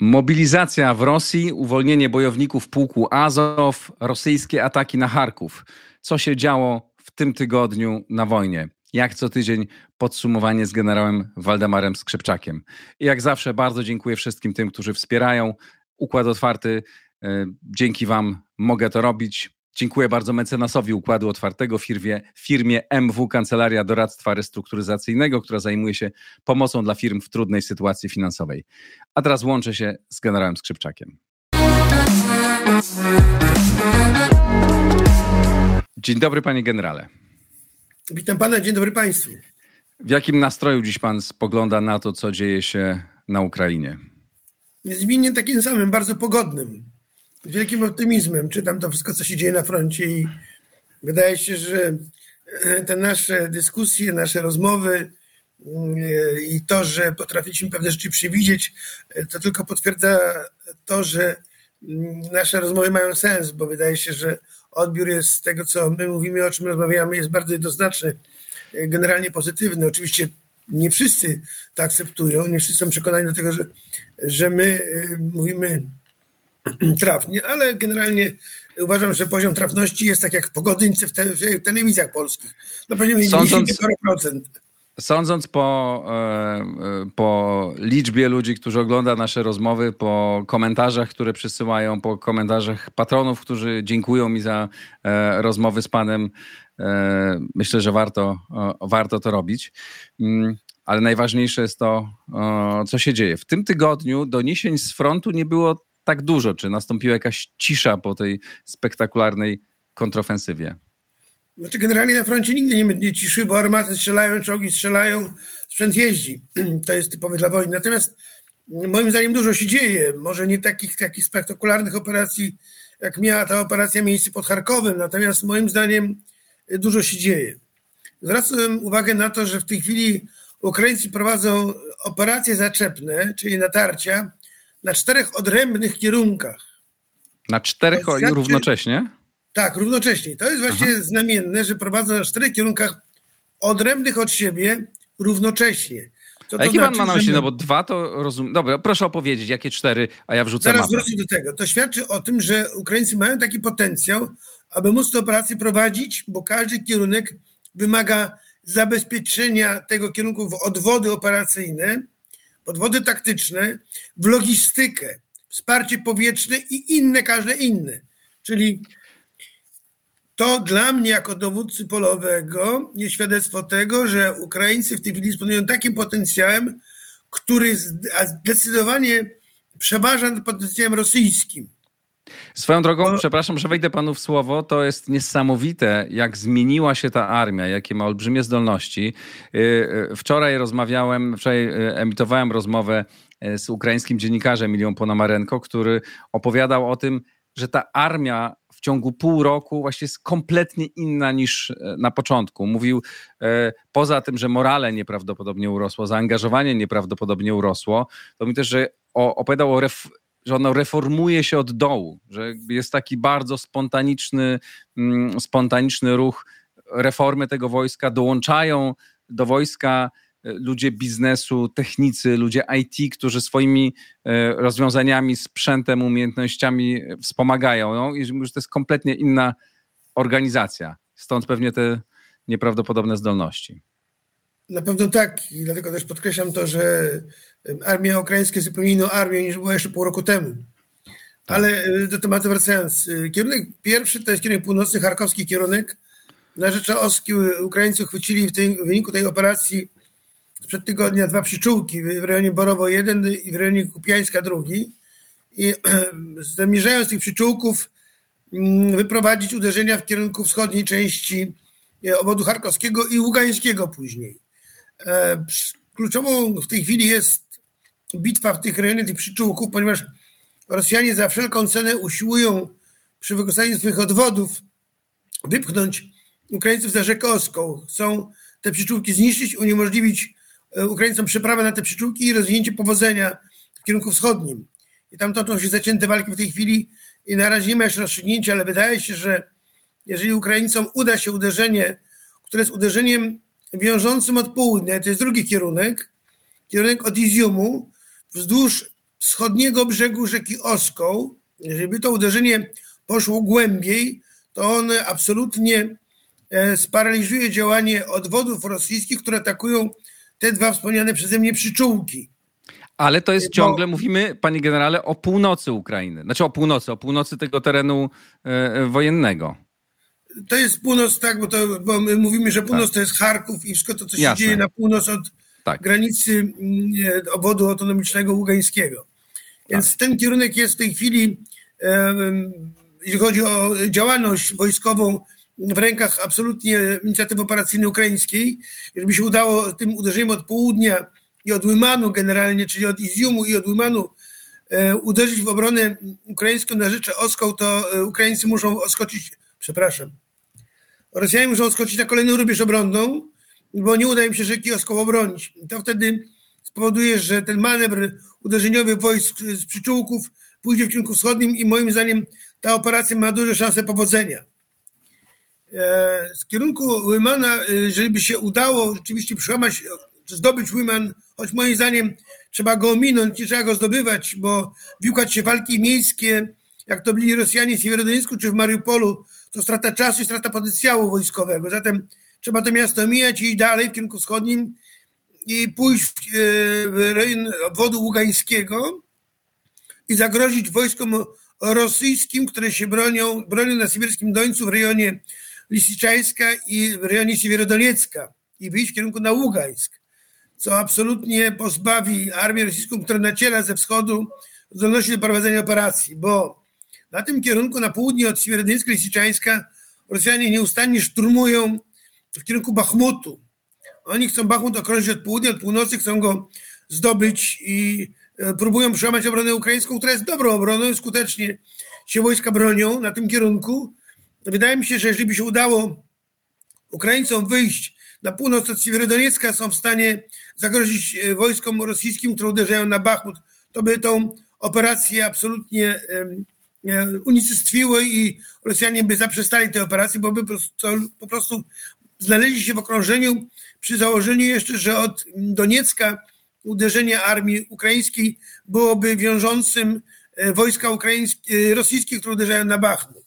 Mobilizacja w Rosji, uwolnienie bojowników pułku Azow, rosyjskie ataki na Charków. Co się działo w tym tygodniu na wojnie? Jak co tydzień podsumowanie z generałem Waldemarem Skrzypczakiem. I jak zawsze bardzo dziękuję wszystkim tym, którzy wspierają Układ Otwarty. Dzięki wam mogę to robić. Dziękuję bardzo mecenasowi Układu Otwartego, firmie MW Kancelaria Doradztwa Restrukturyzacyjnego, która zajmuje się pomocą dla firm w trudnej sytuacji finansowej. A teraz łączę się z generałem Skrzypczakiem. Dzień dobry, panie generale. Witam pana, dzień dobry państwu. W jakim nastroju dziś pan spogląda na to, co dzieje się na Ukrainie? Niezmiennie takim samym, bardzo pogodnym. Z wielkim optymizmem czytam to wszystko, co się dzieje na froncie i wydaje się, że te nasze dyskusje, nasze rozmowy i to, że potrafiliśmy pewne rzeczy przewidzieć, to tylko potwierdza to, że nasze rozmowy mają sens, bo wydaje się, że odbiór jest tego, co my mówimy, o czym rozmawiamy, jest bardzo jednoznaczny, generalnie pozytywny. Oczywiście nie wszyscy to akceptują, nie wszyscy są przekonani do tego, że my mówimy trafnie, ale generalnie uważam, że poziom trafności jest tak jak w pogodynce w telewizjach polskich. Na poziomie 10%. Sądząc po liczbie ludzi, którzy ogląda nasze rozmowy, po komentarzach, które przysyłają, po komentarzach patronów, którzy dziękują mi za rozmowy z panem, myślę, że warto to robić. Ale najważniejsze jest to, co się dzieje. W tym tygodniu doniesień z frontu nie było tak dużo. Czy nastąpiła jakaś cisza po tej spektakularnej kontrofensywie? Znaczy generalnie na froncie nigdy nie będzie ciszy, bo armaty strzelają, czołgi strzelają, sprzęt jeździ. To jest typowe dla wojny. Natomiast moim zdaniem dużo się dzieje. Może nie takich spektakularnych operacji, jak miała ta operacja miejsce pod Charkowem. Natomiast moim zdaniem dużo się dzieje. Zwracam uwagę na to, że w tej chwili Ukraińcy prowadzą operacje zaczepne, czyli natarcia, na 4 odrębnych kierunkach. Na 4 równocześnie? Tak, równocześnie. To jest właśnie znamienne, że prowadzą na 4 kierunkach odrębnych od siebie równocześnie. Co a jaki znaczy, pan ma na myśli? No bo 2 to rozumiem. Dobra, proszę opowiedzieć, jakie 4, a ja wrzucę mapę. Zaraz wrócę do tego. To świadczy o tym, że Ukraińcy mają taki potencjał, aby móc te operacje prowadzić, bo każdy kierunek wymaga zabezpieczenia tego kierunku w odwody operacyjne, podwody taktyczne, w logistykę, wsparcie powietrzne i każde inne. Czyli to dla mnie jako dowódcy polowego jest świadectwo tego, że Ukraińcy w tej chwili dysponują takim potencjałem, który zdecydowanie przeważa nad potencjałem rosyjskim. Swoją drogą, przepraszam, że wejdę panu w słowo, to jest niesamowite, jak zmieniła się ta armia, jakie ma olbrzymie zdolności. Wczoraj emitowałem rozmowę z ukraińskim dziennikarzem Emilią Ponomarenko, który opowiadał o tym, że ta armia w ciągu pół roku właśnie jest kompletnie inna niż na początku. Mówił, poza tym, że morale nieprawdopodobnie urosło, zaangażowanie nieprawdopodobnie urosło, to mi też, że opowiadał że ono reformuje się od dołu, że jest taki bardzo spontaniczny ruch reformy tego wojska. Dołączają do wojska ludzie biznesu, technicy, ludzie IT, którzy swoimi rozwiązaniami, sprzętem, umiejętnościami wspomagają. No, i już to jest kompletnie inna organizacja. Stąd pewnie te nieprawdopodobne zdolności. Na pewno tak i dlatego też podkreślam to, że armia ukraińska jest zupełnie inną armią niż była jeszcze pół roku temu. Ale do tematu wracając, kierunek pierwszy to jest kierunek północny, charkowski kierunek. Na Rzeczowski Ukraińcy chwycili w wyniku tej operacji sprzed tygodnia 2 przyczółki w rejonie Borowo 1 i w rejonie Kupiańska 2. I zamierzając tych przyczółków wyprowadzić uderzenia w kierunku wschodniej części obwodu charkowskiego i ługańskiego później. Kluczową w tej chwili jest bitwa w tych rejonach, tych przyczółków, ponieważ Rosjanie za wszelką cenę usiłują przy wykorzystaniu swoich odwodów wypchnąć Ukraińców za rzekę Oską. Chcą te przyczółki zniszczyć, uniemożliwić Ukraińcom przeprawę na te przyczółki i rozwinięcie powodzenia w kierunku wschodnim. i tam toczą się zacięte walki w tej chwili i na razie nie ma jeszcze rozstrzygnięcia, ale wydaje się, że jeżeli Ukraińcom uda się uderzenie, które jest uderzeniem wiążącym od południa, to jest drugi kierunek, kierunek od Iziumu wzdłuż wschodniego brzegu rzeki Oskoł, jeżeli by to uderzenie poszło głębiej, to on absolutnie sparaliżuje działanie odwodów rosyjskich, które atakują te dwa wspomniane przeze mnie przyczółki. Ale to jest ciągle, mówimy, panie generale, o północy Ukrainy. Znaczy o północy tego terenu wojennego. To jest północ, tak, bo my mówimy, że północ tak. To jest Charków i wszystko to, co się Jasne. Dzieje na północ od tak. granicy obwodu autonomicznego ługańskiego. Więc tak. ten kierunek jest w tej chwili, jeśli chodzi o działalność wojskową, w rękach absolutnie inicjatywy operacyjnej ukraińskiej. Jeżeli się udało tym uderzeniem od południa i od Łymanu generalnie, czyli od Iziumu i od Łymanu uderzyć w obronę ukraińską na rzece Oskoł, to Ukraińcy muszą odskoczyć, Rosjanie muszą odskoczyć na kolejną rubież obronną, bo nie uda im się rzeki Oskoł obronić. To wtedy spowoduje, że ten manewr uderzeniowy wojsk z przyczółków pójdzie w kierunku wschodnim i moim zdaniem ta operacja ma duże szanse powodzenia. Z kierunku Łymana, jeżeli by się udało rzeczywiście przełamać, czy zdobyć Łyman, choć moim zdaniem trzeba go ominąć, nie trzeba go zdobywać, bo wikłać się walki miejskie, jak to byli Rosjanie w Siewierodońsku czy w Mariupolu, to strata czasu i strata potencjału wojskowego. Zatem trzeba to miasto omijać i iść dalej w kierunku wschodnim i pójść w rejon obwodu ługańskiego i zagrozić wojskom rosyjskim, które się bronią na Siewirskim Dońcu w rejonie Lisiczańska i w rejonie Siewierodoniecka i wyjść w kierunku na Ługańsk, co absolutnie pozbawi armię rosyjską, która naciera ze wschodu, zdolności do prowadzenia operacji, bo na tym kierunku, na południe od Siewierodoniecka i Lisiczańska, Rosjanie nieustannie szturmują w kierunku Bachmutu. Oni chcą Bachmut okrążyć od południa, od północy, chcą go zdobyć i próbują przełamać obronę ukraińską, która jest dobrą obroną i skutecznie się wojska bronią na tym kierunku. Wydaje mi się, że jeżeli by się udało Ukraińcom wyjść na północ od Siewierodoniecka, są w stanie zagrozić wojskom rosyjskim, które uderzają na Bachmut. To by tą operację absolutnie unicestwiło i Rosjanie by zaprzestali tej operacji, bo by po prostu znaleźli się w okrążeniu przy założeniu jeszcze, że od Doniecka uderzenie armii ukraińskiej byłoby wiążącym wojska rosyjskie, które uderzają na Bachmut.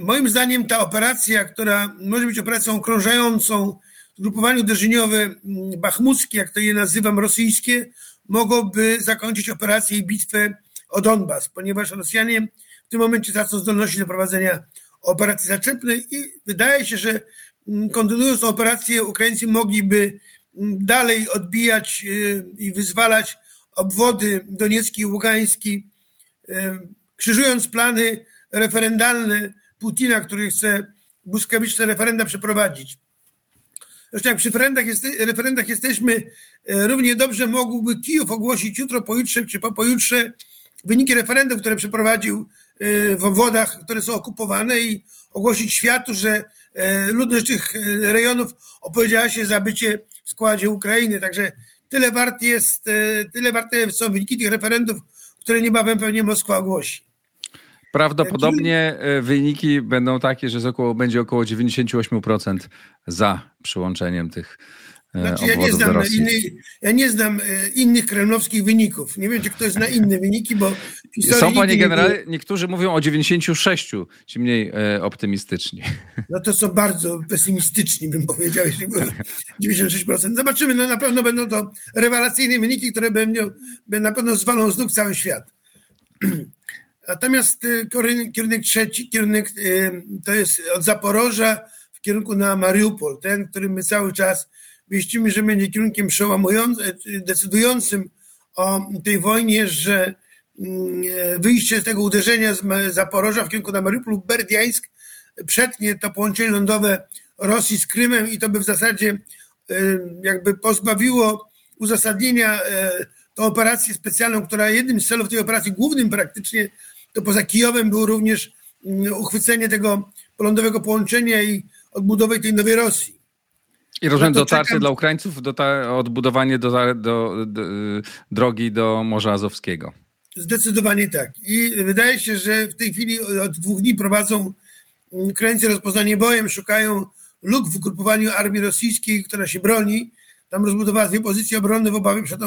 Moim zdaniem ta operacja, która może być operacją okrążającą zgrupowanie uderzeniowe bachmuckie, jak to je nazywam, rosyjskie, mogłoby zakończyć operację i bitwę o Donbas, ponieważ Rosjanie w tym momencie tracą zdolności do prowadzenia operacji zaczepnej i wydaje się, że kontynuując operację, Ukraińcy mogliby dalej odbijać i wyzwalać obwody doniecki i ługański, krzyżując plany referendalny Putina, który chce błyskawiczne referenda przeprowadzić. Zresztą jak przy referendach jesteśmy, równie dobrze mógłby Kijów ogłosić jutro, pojutrze czy po pojutrze wyniki referendum, które przeprowadził w obwodach, które są okupowane i ogłosić światu, że ludność tych rejonów opowiedziała się za bycie w składzie Ukrainy. Także tyle warte są wyniki tych referendów, które niebawem pewnie Moskwa ogłosi. Prawdopodobnie wyniki będą takie, że będzie około 98% za przyłączeniem tych obwodów do Rosji. Ja nie znam innych kremlowskich wyników. Nie wiem, czy ktoś zna inne wyniki, bo... Są, panie generale, niektórzy mówią o 96, ci mniej optymistyczni. No to są bardzo pesymistyczni, bym powiedział, jeśli 96%. Zobaczymy, no na pewno będą to rewelacyjne wyniki, które na pewno zwalą z nóg cały świat. Natomiast kierunek trzeci, kierunek to jest od Zaporoża w kierunku na Mariupol, ten, który my cały czas wieścimy, że będzie kierunkiem decydującym o tej wojnie, że wyjście z tego uderzenia z Zaporoża w kierunku na Mariupol lub Berdiańsk przetnie to połączenie lądowe Rosji z Krymem i to by w zasadzie jakby pozbawiło uzasadnienia tą operację specjalną, która jednym z celów tej operacji, głównym praktycznie, to poza Kijowem było również uchwycenie tego lądowego połączenia i odbudowy tej nowej Rosji. I rozumiem, dotarcie dla Ukraińców, odbudowanie drogi do Morza Azowskiego. Zdecydowanie tak. I wydaje się, że w tej chwili od 2 dni prowadzą Ukraińcy rozpoznanie bojem, szukają luk w ugrupowaniu armii rosyjskiej, która się broni. Tam rozbudowała 2 pozycje obronne w obawie przed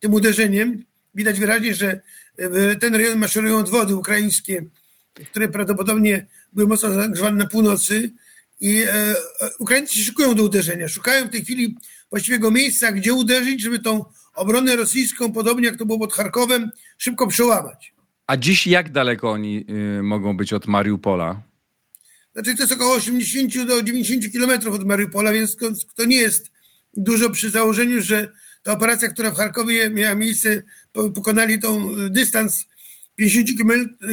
tym uderzeniem. Widać wyraźnie, że w ten rejon maszerują odwody ukraińskie, które prawdopodobnie były mocno zaangażowane na północy. I Ukraińcy się szykują do uderzenia. Szukają w tej chwili właściwego miejsca, gdzie uderzyć, żeby tą obronę rosyjską, podobnie jak to było pod Charkowem, szybko przełamać. A dziś jak daleko oni mogą być od Mariupola? Znaczy to jest około 80 do 90 kilometrów od Mariupola, więc to nie jest dużo przy założeniu, że ta operacja, która w Charkowie miała miejsce, pokonali tą dystans 50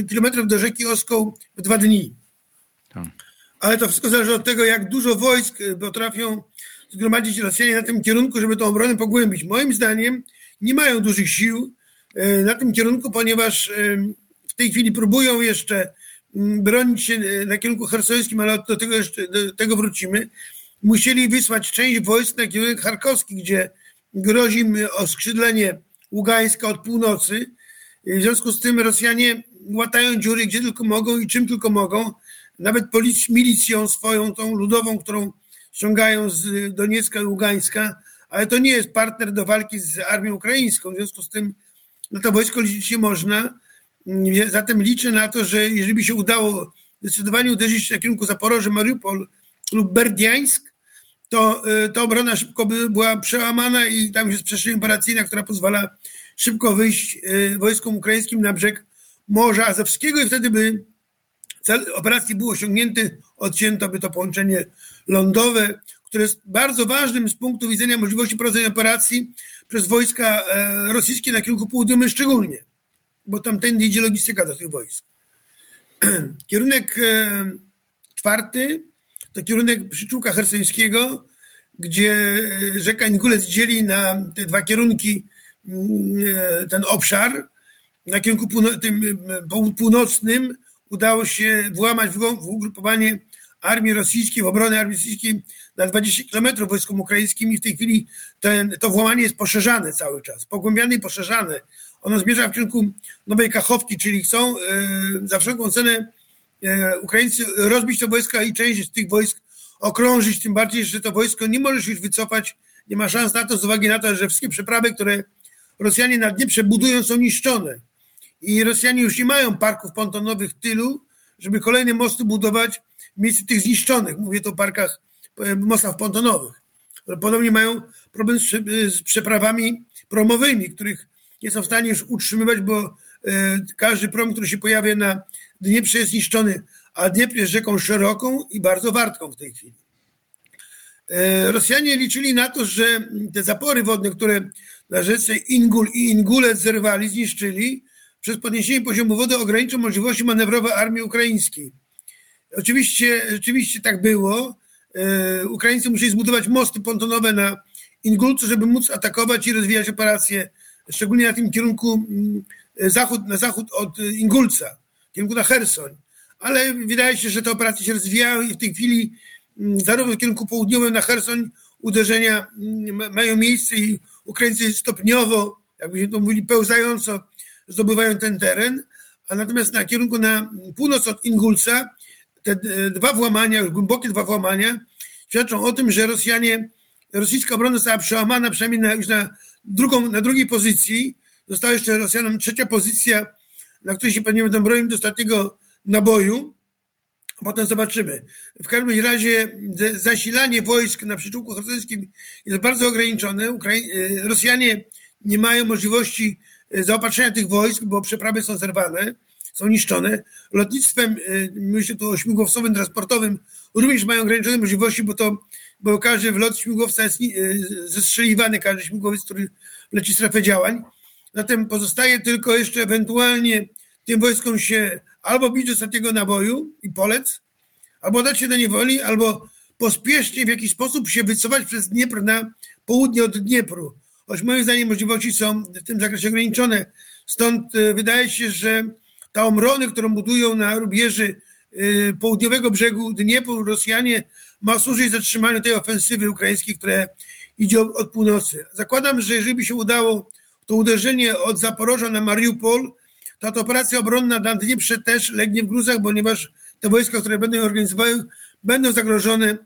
kilometrów do rzeki Oskoł w 2 dni. Tak. Ale to wszystko zależy od tego, jak dużo wojsk potrafią zgromadzić Rosjanie na tym kierunku, żeby tą obronę pogłębić. Moim zdaniem nie mają dużych sił na tym kierunku, ponieważ w tej chwili próbują jeszcze bronić się na kierunku chersońskim, ale do tego wrócimy. Musieli wysłać część wojsk na kierunek charkowski, gdzie grozi im oskrzydlenie Ługańska od północy. W związku z tym Rosjanie łatają dziury gdzie tylko mogą i czym tylko mogą. Nawet milicją swoją, tą ludową, którą ściągają z Doniecka i Ługańska, ale to nie jest partner do walki z armią ukraińską. W związku z tym na to wojsko liczyć się można. Zatem liczę na to, że jeżeli by się udało zdecydowanie uderzyć na kierunku Zaporoże, Mariupol lub Berdiańsk, to ta obrona szybko by była przełamana i tam jest przestrzeń operacyjna, która pozwala szybko wyjść wojskom ukraińskim na brzeg Morza Azowskiego i wtedy by cel operacji był osiągnięty, odcięto by to połączenie lądowe, które jest bardzo ważnym z punktu widzenia możliwości prowadzenia operacji przez wojska rosyjskie na kierunku południowym szczególnie, bo tamtędy idzie logistyka do tych wojsk. Kierunek 4 to kierunek przyczółka chersońskiego, gdzie rzeka Ingulec dzieli na te 2 kierunki ten obszar. Na kierunku północnym udało się włamać w ugrupowanie armii rosyjskiej, w obronę armii rosyjskiej na 20 kilometrów wojskom ukraińskim i w tej chwili to włamanie jest poszerzane cały czas, pogłębiane i poszerzane. Ono zmierza w kierunku Nowej Kachowki, czyli chcą za wszelką cenę Ukraińcy rozbić te wojska i część z tych wojsk okrążyć, tym bardziej, że to wojsko nie może się już wycofać, nie ma szans na to z uwagi na to, że wszystkie przeprawy, które Rosjanie na Dnieprze budują, są niszczone. I Rosjanie już nie mają parków pontonowych tylu, żeby kolejne mosty budować w miejscu tych zniszczonych. Mówię tu o parkach, mostach pontonowych. Podobnie mają problem z przeprawami promowymi, których nie są w stanie już utrzymywać, bo każdy prom, który się pojawia na Dnieprze, jest niszczony, a Dniepr jest rzeką szeroką i bardzo wartką w tej chwili. Rosjanie liczyli na to, że te zapory wodne, które na rzece Ingul i Ingulec zerwali, zniszczyli, przez podniesienie poziomu wody ograniczą możliwości manewrowe armii ukraińskiej. Oczywiście tak było. Ukraińcy musieli zbudować mosty pontonowe na Ingulcu, żeby móc atakować i rozwijać operacje, szczególnie na tym kierunku na zachód od Ingulca, kierunku na Chersoń. Ale wydaje się, że te operacje się rozwijają i w tej chwili zarówno w kierunku południowym na Chersoń uderzenia mają miejsce i Ukraińcy stopniowo, jakbyśmy to mówili, pełzająco zdobywają ten teren, a natomiast na kierunku na północ od Ingulca te 2 włamania, głębokie 2 włamania świadczą o tym, że rosyjska obrona została przełamana przynajmniej na drugiej pozycji. Została jeszcze Rosjanom 3. pozycja, na której się pewnie będą bronić do ostatniego naboju. Potem zobaczymy. W każdym razie zasilanie wojsk na przyczółku chersońskim jest bardzo ograniczone. Rosjanie nie mają możliwości zaopatrzenia tych wojsk, bo przeprawy są zerwane, są niszczone. Lotnictwem, myślę tu o śmigłowcowym, transportowym, również mają ograniczone możliwości, bo każdy wlot śmigłowca jest zestrzeliwany, każdy śmigłowiec, który leci w strefę działań. Zatem pozostaje tylko jeszcze ewentualnie tym wojskom się albo bić do ostatniego naboju i polec, albo dać się do niewoli, albo pospiesznie w jakiś sposób się wycofać przez Dniepr na południe od Dniepru. Choć moim zdaniem możliwości są w tym zakresie ograniczone. Stąd wydaje się, że ta obrona, którą budują na rubieży południowego brzegu Dniepru Rosjanie, ma służyć zatrzymaniu tej ofensywy ukraińskiej, która idzie od północy. Zakładam, że jeżeli by się udało to uderzenie od Zaporoża na Mariupol, Operacja obronna na Dnieprze też legnie w gruzach, ponieważ te wojska, które będą ją organizowały, będą zagrożone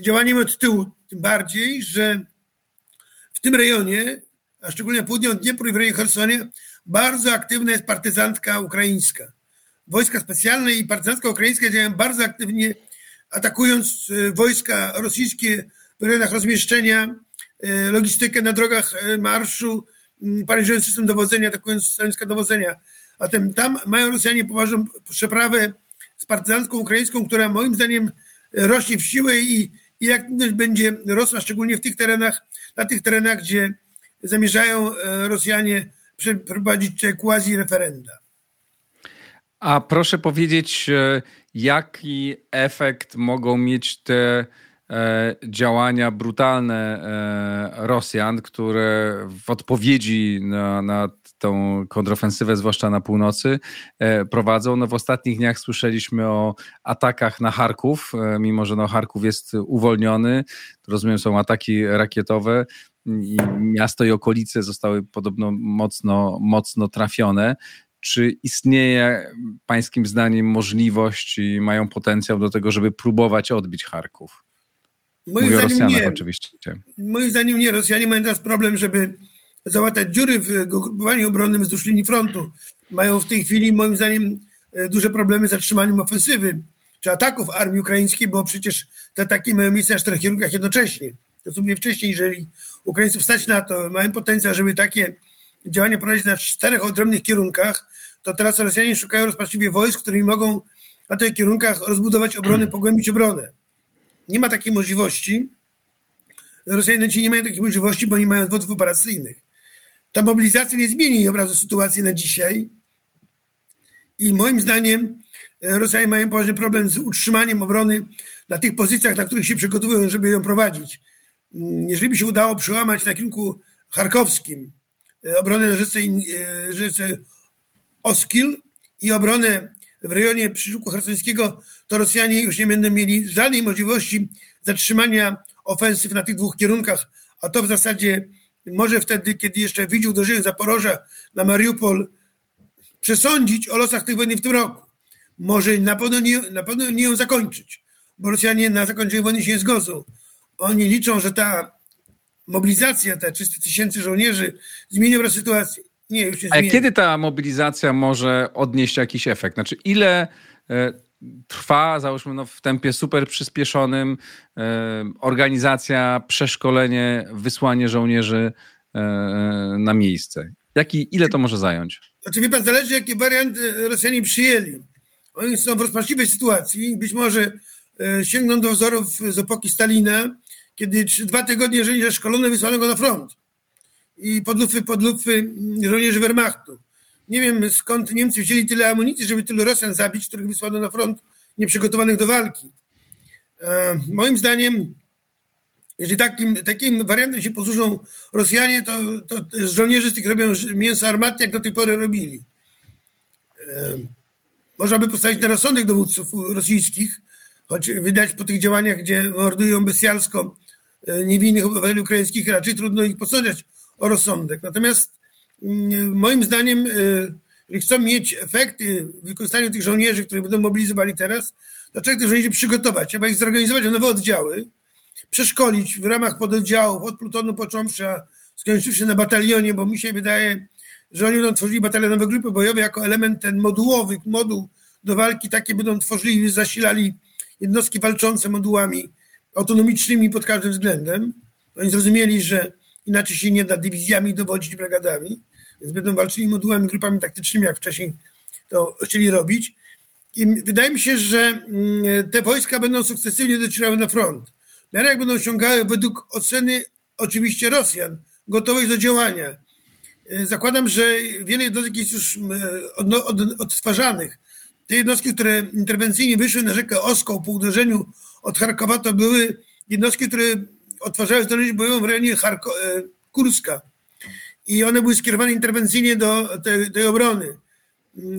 działaniem od tyłu. Tym bardziej, że w tym rejonie, a szczególnie południe od Dniepru i w rejonie Chersonie, bardzo aktywna jest partyzantka ukraińska. Wojska specjalne i partyzantka ukraińska działają bardzo aktywnie, atakując wojska rosyjskie w rejonach rozmieszczenia, logistykę na drogach marszu, paraliżując system dowodzenia, atakując stanowiska dowodzenia. A tym tam mają Rosjanie poważną przeprawę z partyzancką ukraińską, która moim zdaniem rośnie w siłę i aktywność będzie rosła, szczególnie w tych terenach, na tych terenach, gdzie zamierzają Rosjanie przeprowadzić quasi-referenda. A proszę powiedzieć, jaki efekt mogą mieć te działania brutalne Rosjan, które w odpowiedzi na tą kontrofensywę, zwłaszcza na północy, prowadzą. No w ostatnich dniach słyszeliśmy o atakach na Charków, mimo że Charków jest uwolniony. Rozumiem, są ataki rakietowe i miasto i okolice zostały podobno mocno trafione. Czy istnieje pańskim zdaniem możliwość i mają potencjał do tego, żeby próbować odbić Charków? Moim zdaniem nie. Oczywiście. Moim zdaniem nie. Rosjanie mają teraz problem, żeby załatać dziury w ugrupowaniu obronnym wzdłuż linii frontu. Mają w tej chwili, moim zdaniem, duże problemy z zatrzymaniem ofensywy czy ataków armii ukraińskiej, bo przecież te ataki mają miejsce na 4 kierunkach jednocześnie. To są wcześniej, jeżeli Ukraińców stać na to, mają potencjał, żeby takie działania prowadzić na 4 odrębnych kierunkach, to teraz Rosjanie szukają rozpaczliwie wojsk, którymi mogą na tych kierunkach rozbudować obronę, pogłębić obronę. Nie ma takiej możliwości. Rosjanie nie mają takiej możliwości, bo nie mają odwodów operacyjnych. Ta mobilizacja nie zmieni obrazu sytuacji na dzisiaj. I moim zdaniem Rosjanie mają poważny problem z utrzymaniem obrony na tych pozycjach, na których się przygotowują, żeby ją prowadzić. Jeżeli by się udało przełamać na kierunku charkowskim obronę na rzece Oskil i obronę w rejonie Przyszłku Chersońskiego, to Rosjanie już nie będą mieli żadnej możliwości zatrzymania ofensyw na tych 2 kierunkach, a to w zasadzie może wtedy, kiedy jeszcze wyjdzie uderzenie Zaporoża na Mariupol, przesądzić o losach tej wojny w tym roku. Może na pewno nie ją zakończyć, bo Rosjanie na zakończenie wojny się nie zgodzą. Oni liczą, że ta mobilizacja, te 300 000 żołnierzy zmieni obraz sytuacji. Nie, już się zmieni. A kiedy ta mobilizacja może odnieść jakiś efekt? Znaczy ile trwa, załóżmy w tempie super przyspieszonym, organizacja, przeszkolenie, wysłanie żołnierzy na miejsce? Ile to może zająć? Znaczy wie pan, zależy jaki wariant Rosjanie przyjęli. Oni są w rozpaczliwej sytuacji. Być może sięgną do wzorów z epoki Stalina, kiedy 2 tygodnie żołnierza szkolone wysłano go na front. I pod lupy żołnierzy Wehrmachtu. Nie wiem, skąd Niemcy wzięli tyle amunicji, żeby tylu Rosjan zabić, których wysłano na front nieprzygotowanych do walki. Moim zdaniem, jeżeli takim wariantem się posłużą Rosjanie, to żołnierze z tych robią mięso armatnie, jak do tej pory robili. Można by postawić na rozsądek dowódców rosyjskich, choć widać po tych działaniach, gdzie mordują bestialsko niewinnych obywateli ukraińskich, raczej trudno ich posądzać o rozsądek. Natomiast moim zdaniem, jeżeli chcą mieć efekty w wykorzystaniu tych żołnierzy, których będą mobilizowali teraz, to trzeba tych żołnierzy przygotować. Trzeba ich zorganizować na nowe oddziały, przeszkolić w ramach pododdziałów, od plutonu począwszy, a skończywszy na batalionie, bo mi się wydaje, że oni będą tworzyli batalionowe grupy bojowe jako element ten modułowy, moduł do walki. Takie będą tworzyli, zasilali jednostki walczące modułami autonomicznymi pod każdym względem. Oni zrozumieli, że inaczej się nie da dywizjami dowodzić brygadami, więc będą walczyli modułami, grupami taktycznymi, jak wcześniej to chcieli robić. I wydaje mi się, że te wojska będą sukcesywnie docierały na front. Na jak będą osiągały według oceny oczywiście Rosjan, gotowość do działania. Zakładam, że wiele jednostek jest już odtwarzanych. Te jednostki, które interwencyjnie wyszły na rzekę Oskoł po uderzeniu od Charkowa, to były jednostki, które odtwarzały zdolność bojową w rejonie Kurska i one były skierowane interwencyjnie do tej obrony.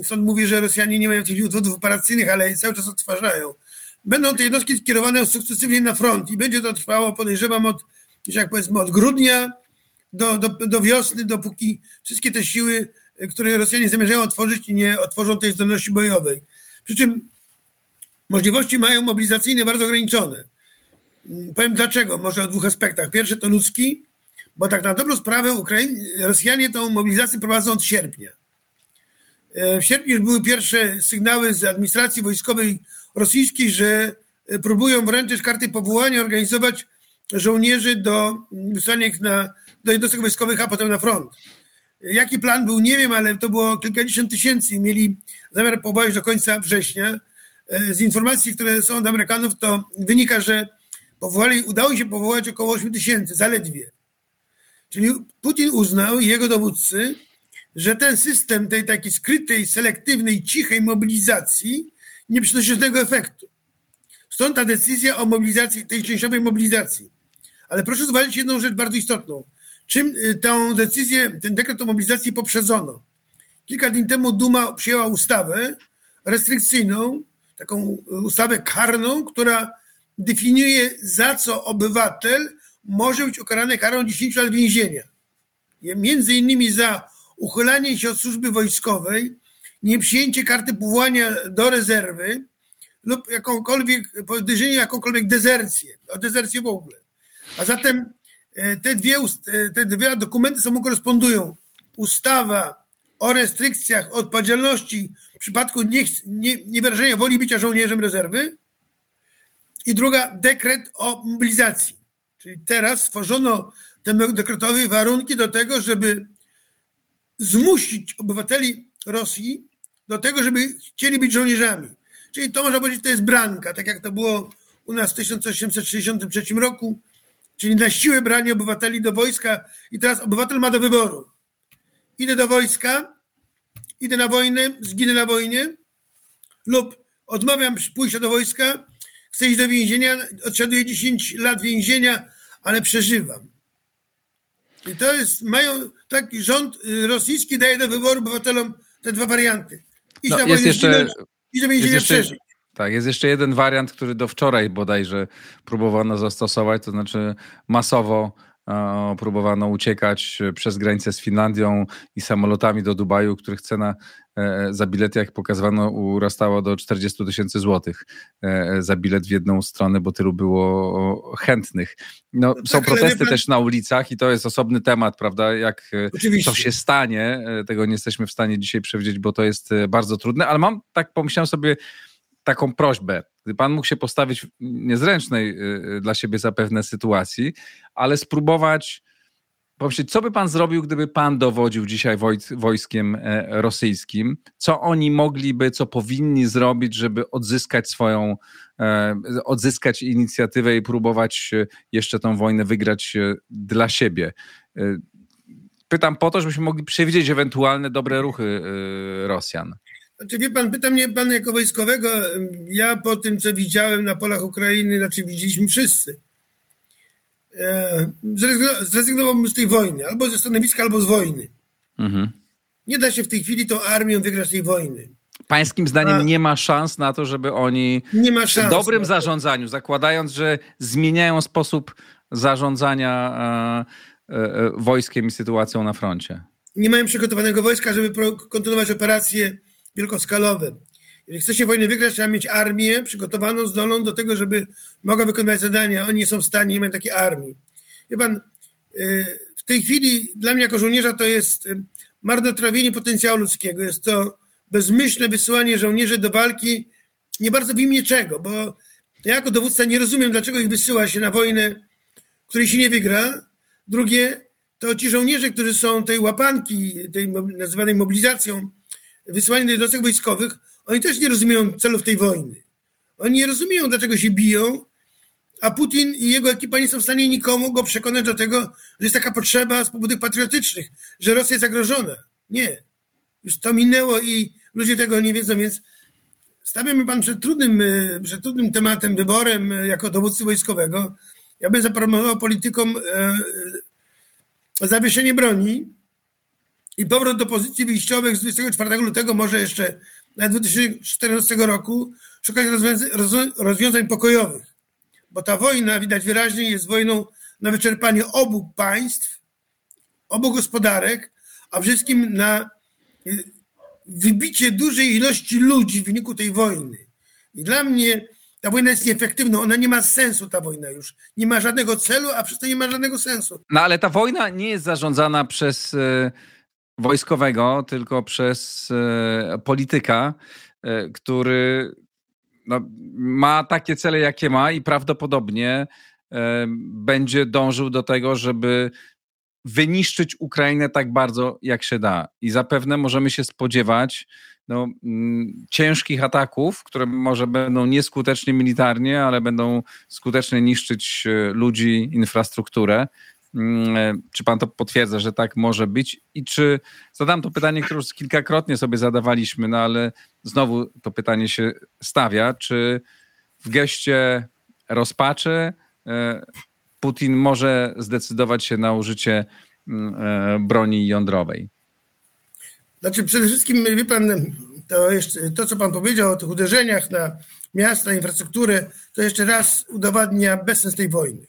Stąd mówię, że Rosjanie nie mają tych odwodów operacyjnych, ale cały czas odtwarzają. Będą te jednostki skierowane sukcesywnie na front i będzie to trwało, podejrzewam, od grudnia do wiosny, dopóki wszystkie te siły które Rosjanie zamierzają otworzyć i nie otworzą tej zdolności bojowej. Przy czym możliwości mają mobilizacyjne bardzo ograniczone. Powiem dlaczego, może o dwóch aspektach. Pierwszy to ludzki, bo tak na dobrą sprawę Rosjanie tą mobilizację prowadzą od sierpnia. W sierpniu już były pierwsze sygnały z administracji wojskowej rosyjskiej, że próbują wręczyć karty powołania, organizować żołnierzy do wysłania ich do jednostek wojskowych, a potem na front. Jaki plan był, nie wiem, ale to było kilkadziesiąt tysięcy. Mieli zamiar powołać do końca września. Z informacji, które są od Amerykanów, to wynika, że udało się powołać około 8 tysięcy, zaledwie. Czyli Putin uznał, i jego dowódcy, że ten system tej takiej skrytej, selektywnej, cichej mobilizacji nie przynosi żadnego efektu. Stąd ta decyzja o mobilizacji, tej częściowej mobilizacji. Ale proszę zauważyć jedną rzecz bardzo istotną. Czym tę decyzję, ten dekret o mobilizacji poprzedzono? Kilka dni temu Duma przyjęła ustawę restrykcyjną, taką ustawę karną, która definiuje, za co obywatel może być ukarany karą 10 lat więzienia. Między innymi za uchylanie się od służby wojskowej, nieprzyjęcie karty powołania do rezerwy lub jakąkolwiek, podejrzenie jakąkolwiek dezercję, o dezercję w ogóle. A zatem te dwa dokumenty sobą korespondują. Ustawa o restrykcjach odpowiedzialności w przypadku niewyrażenia woli bycia żołnierzem rezerwy i druga, dekret o mobilizacji. Czyli teraz stworzono ten dekretowy warunki do tego, żeby zmusić obywateli Rosji do tego, żeby chcieli być żołnierzami. Czyli to można powiedzieć, to jest branka, tak jak to było u nas w 1863 roku, czyli na siłę branie obywateli do wojska i teraz obywatel ma do wyboru. Idę do wojska, idę na wojnę, zginę na wojnie lub odmawiam pójścia do wojska, chcę iść do więzienia, odsiaduję 10 lat więzienia, ale przeżywam. I to jest, mają taki rząd rosyjski daje do wyboru obywatelom te dwa warianty. Iść na wojnę, zginąć, i do więzienia przeżyć. Tak, jest jeszcze jeden wariant, który do wczoraj bodajże próbowano zastosować, to znaczy masowo próbowano uciekać przez granicę z Finlandią i samolotami do Dubaju, których cena za bilet, jak pokazywano, urastała do 40 tysięcy złotych za bilet w jedną stronę, bo tylu było chętnych. Są tak, protesty też na ulicach i to jest osobny temat, prawda? Jak to się stanie, tego nie jesteśmy w stanie dzisiaj przewidzieć, bo to jest bardzo trudne, ale pomyślałem sobie taką prośbę. Gdy pan mógł się postawić w niezręcznej dla siebie zapewne sytuacji, ale spróbować pomyśleć, co by pan zrobił, gdyby pan dowodził dzisiaj wojskiem rosyjskim? Co oni mogliby, co powinni zrobić, żeby odzyskać swoją, odzyskać inicjatywę i próbować jeszcze tą wojnę wygrać dla siebie? Pytam po to, żebyśmy mogli przewidzieć ewentualne dobre ruchy Rosjan. Znaczy, wie pan, pyta mnie pan jako wojskowego, ja po tym, co widziałem na polach Ukrainy, znaczy widzieliśmy wszyscy, zrezygnowałbym z tej wojny, albo ze stanowiska, albo z wojny. Mhm. Nie da się w tej chwili tą armią wygrać tej wojny. Pańskim zdaniem nie ma szans na to, żeby oni w dobrym zarządzaniu, zakładając, że zmieniają sposób zarządzania wojskiem i sytuacją na froncie. Nie mają przygotowanego wojska, żeby kontynuować operacje wielkoskalowe. Jeżeli chce się wojnę wygrać, trzeba mieć armię przygotowaną, zdolną do tego, żeby mogła wykonywać zadania. Oni nie są w stanie, nie mają takiej armii. Wie pan, w tej chwili dla mnie jako żołnierza to jest marnotrawienie potencjału ludzkiego. Jest to bezmyślne wysyłanie żołnierzy do walki. Nie bardzo wiem niczego, bo ja jako dowódca nie rozumiem, dlaczego ich wysyła się na wojnę, której się nie wygra. Drugie, to ci żołnierze, którzy są tej łapanki, tej nazywanej mobilizacją, wysłani do jednostek wojskowych, oni też nie rozumieją celów tej wojny. Oni nie rozumieją, dlaczego się biją, a Putin i jego ekipa nie są w stanie nikomu go przekonać do tego, że jest taka potrzeba z powodów patriotycznych, że Rosja jest zagrożona. Nie. Już to minęło i ludzie tego nie wiedzą, więc stawiam się pan przed trudnym tematem, wyborem jako dowódcy wojskowego. Ja bym zaproponował politykom zawieszenie broni i powrót do pozycji wyjściowych z 24 lutego, może jeszcze na 2014 roku, szukać rozwiązań pokojowych. Bo ta wojna, widać wyraźnie, jest wojną na wyczerpanie obu państw, obu gospodarek, a wszystkim na wybicie dużej ilości ludzi w wyniku tej wojny. I dla mnie ta wojna jest nieefektywna, ona nie ma sensu, ta wojna już. Nie ma żadnego celu, a przez to nie ma żadnego sensu. No ale ta wojna nie jest zarządzana przez wojskowego, tylko przez polityka, który ma takie cele, jakie ma i prawdopodobnie będzie dążył do tego, żeby wyniszczyć Ukrainę tak bardzo, jak się da. I zapewne możemy się spodziewać ciężkich ataków, które może będą nieskutecznie militarnie, ale będą skutecznie niszczyć ludzi, infrastrukturę. Czy pan to potwierdza, że tak może być? I czy, zadam to pytanie, które już kilkakrotnie sobie zadawaliśmy, ale znowu to pytanie się stawia, czy w geście rozpaczy Putin może zdecydować się na użycie broni jądrowej? Znaczy przede wszystkim, wie pan, to co pan powiedział o tych uderzeniach na miasta, infrastrukturę, to jeszcze raz udowadnia bezsens tej wojny.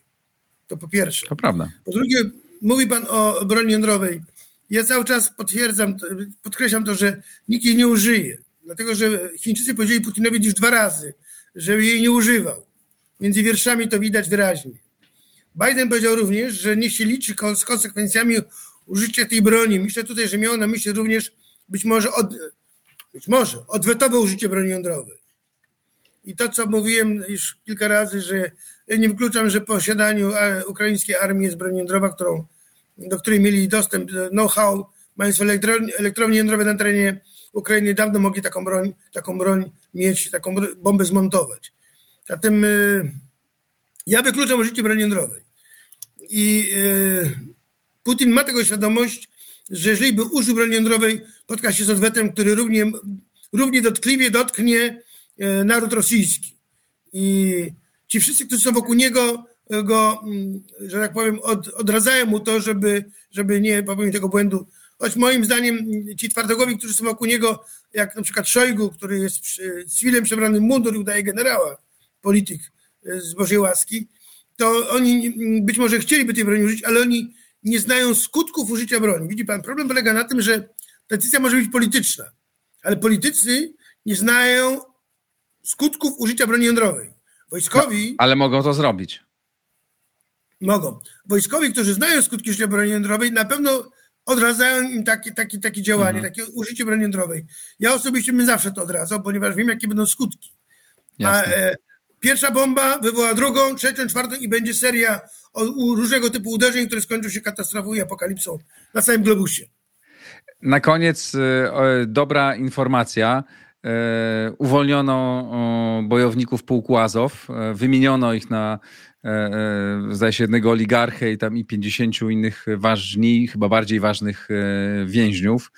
To po pierwsze. To prawda. Po drugie, mówi pan o broni jądrowej. Ja cały czas podkreślam to, że nikt jej nie użyje. Dlatego, że Chińczycy powiedzieli Putinowi już 2 razy, że jej nie używał. Między wierszami to widać wyraźnie. Biden powiedział również, że nie się liczy z konsekwencjami użycia tej broni. Myślę tutaj, że miał na myśli również być może odwetowe użycie broni jądrowej. I to, co mówiłem już kilka razy, że ja nie wykluczam, że po posiadaniu ukraińskiej armii jest broń jądrowa, do której mieli dostęp, know-how, mając elektrownie jądrowe na terenie Ukrainy, dawno mogli taką broń mieć, taką bombę zmontować. Zatem ja wykluczam użycie broni jądrowej. I Putin ma tego świadomość, że jeżeli by użył broni jądrowej, spotka się z odwetem, który równie dotkliwie dotknie naród rosyjski. I ci wszyscy, którzy są wokół niego, że tak powiem, odradzają mu to, żeby nie popełnić tego błędu. Choć moim zdaniem ci twardogowi, którzy są wokół niego, jak na przykład Szojgu, który jest cywilem przebranym w mundur i udaje generała, polityk z Bożej łaski, to oni być może chcieliby tej broni użyć, ale oni nie znają skutków użycia broni. Widzi pan, problem polega na tym, że decyzja może być polityczna, ale politycy nie znają skutków użycia broni jądrowej. Wojskowi... No, ale mogą to zrobić. Mogą. Wojskowi, którzy znają skutki użycia broni jądrowej, na pewno odradzają im takie działanie, takie użycie broni jądrowej. Ja osobiście bym zawsze to odradzał, ponieważ wiem, jakie będą skutki. Pierwsza bomba wywoła drugą, trzecią, czwartą i będzie seria różnego typu uderzeń, które skończą się katastrofą i apokalipsą na całym globusie. Na koniec dobra informacja. Uwolniono bojowników pułku Azow, wymieniono ich na zdaje się jednego oligarchę i tam i 50 innych ważni, chyba bardziej ważnych więźniów.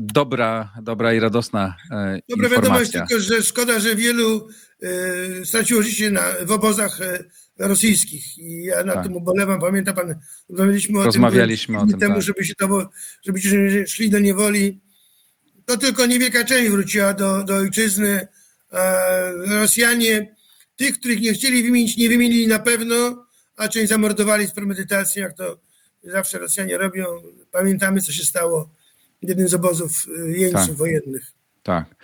Dobra i radosna informacja. Dobra wiadomość, tylko że szkoda, że wielu straciło życie w obozach rosyjskich i ja na tym ubolewam. Pamięta pan, rozmawialiśmy o tym temu, żeby szli do niewoli. To tylko niewielka część wróciła do ojczyzny. Rosjanie, tych, których nie chcieli wymienić, nie wymienili na pewno, a część zamordowali z premedytacją, jak to zawsze Rosjanie robią. Pamiętamy, co się stało w jednym z obozów jeńców wojennych. Tak.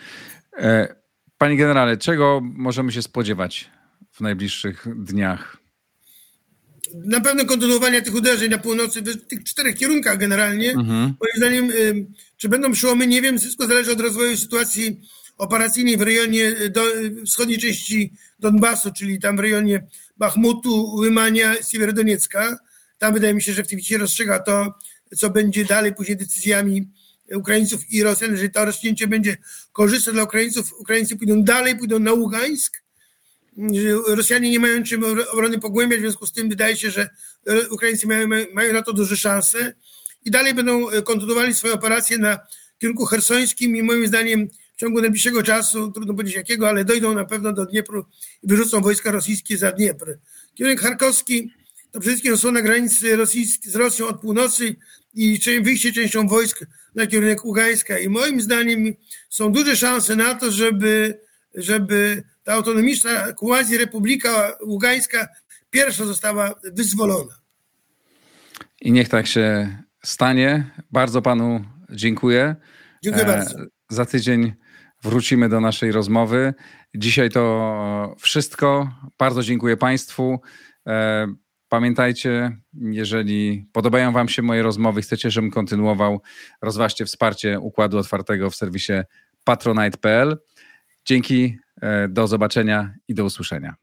Panie generale, czego możemy się spodziewać w najbliższych dniach? Na pewno kontynuowania tych uderzeń na północy, w tych 4 kierunkach generalnie. Moim zdaniem, czy będą przełomy, nie wiem, wszystko zależy od rozwoju sytuacji operacyjnej w rejonie wschodniej części Donbasu, czyli tam w rejonie Bachmutu, Łymania, Siewierodoniecka. Tam wydaje mi się, że w tym się rozstrzyga to, co będzie dalej później decyzjami Ukraińców i Rosjan. Jeżeli to rozstrzygnięcie będzie korzystne dla Ukraińców, Ukraińcy pójdą dalej, pójdą na Ługańsk. Rosjanie nie mają czym obrony pogłębiać, w związku z tym wydaje się, że Ukraińcy mają na to duże szanse i dalej będą kontynuowali swoje operacje na kierunku hersońskim i moim zdaniem w ciągu najbliższego czasu, trudno powiedzieć jakiego, ale dojdą na pewno do Dniepru i wyrzucą wojska rosyjskie za Dniepr. Kierunek charkowski to przede wszystkim są na granicy z Rosją od północy i wyjście częścią wojsk na kierunek Ługańska i moim zdaniem są duże szanse na to, żeby ta autonomiczna quasi-republika ługańska pierwsza została wyzwolona. I niech tak się stanie. Bardzo panu dziękuję. Dziękuję bardzo. Za tydzień wrócimy do naszej rozmowy. Dzisiaj to wszystko. Bardzo dziękuję państwu. Pamiętajcie, jeżeli podobają wam się moje rozmowy, chcecie, żebym kontynuował, rozważcie wsparcie Układu Otwartego w serwisie patronite.pl. Dzięki, do zobaczenia i do usłyszenia.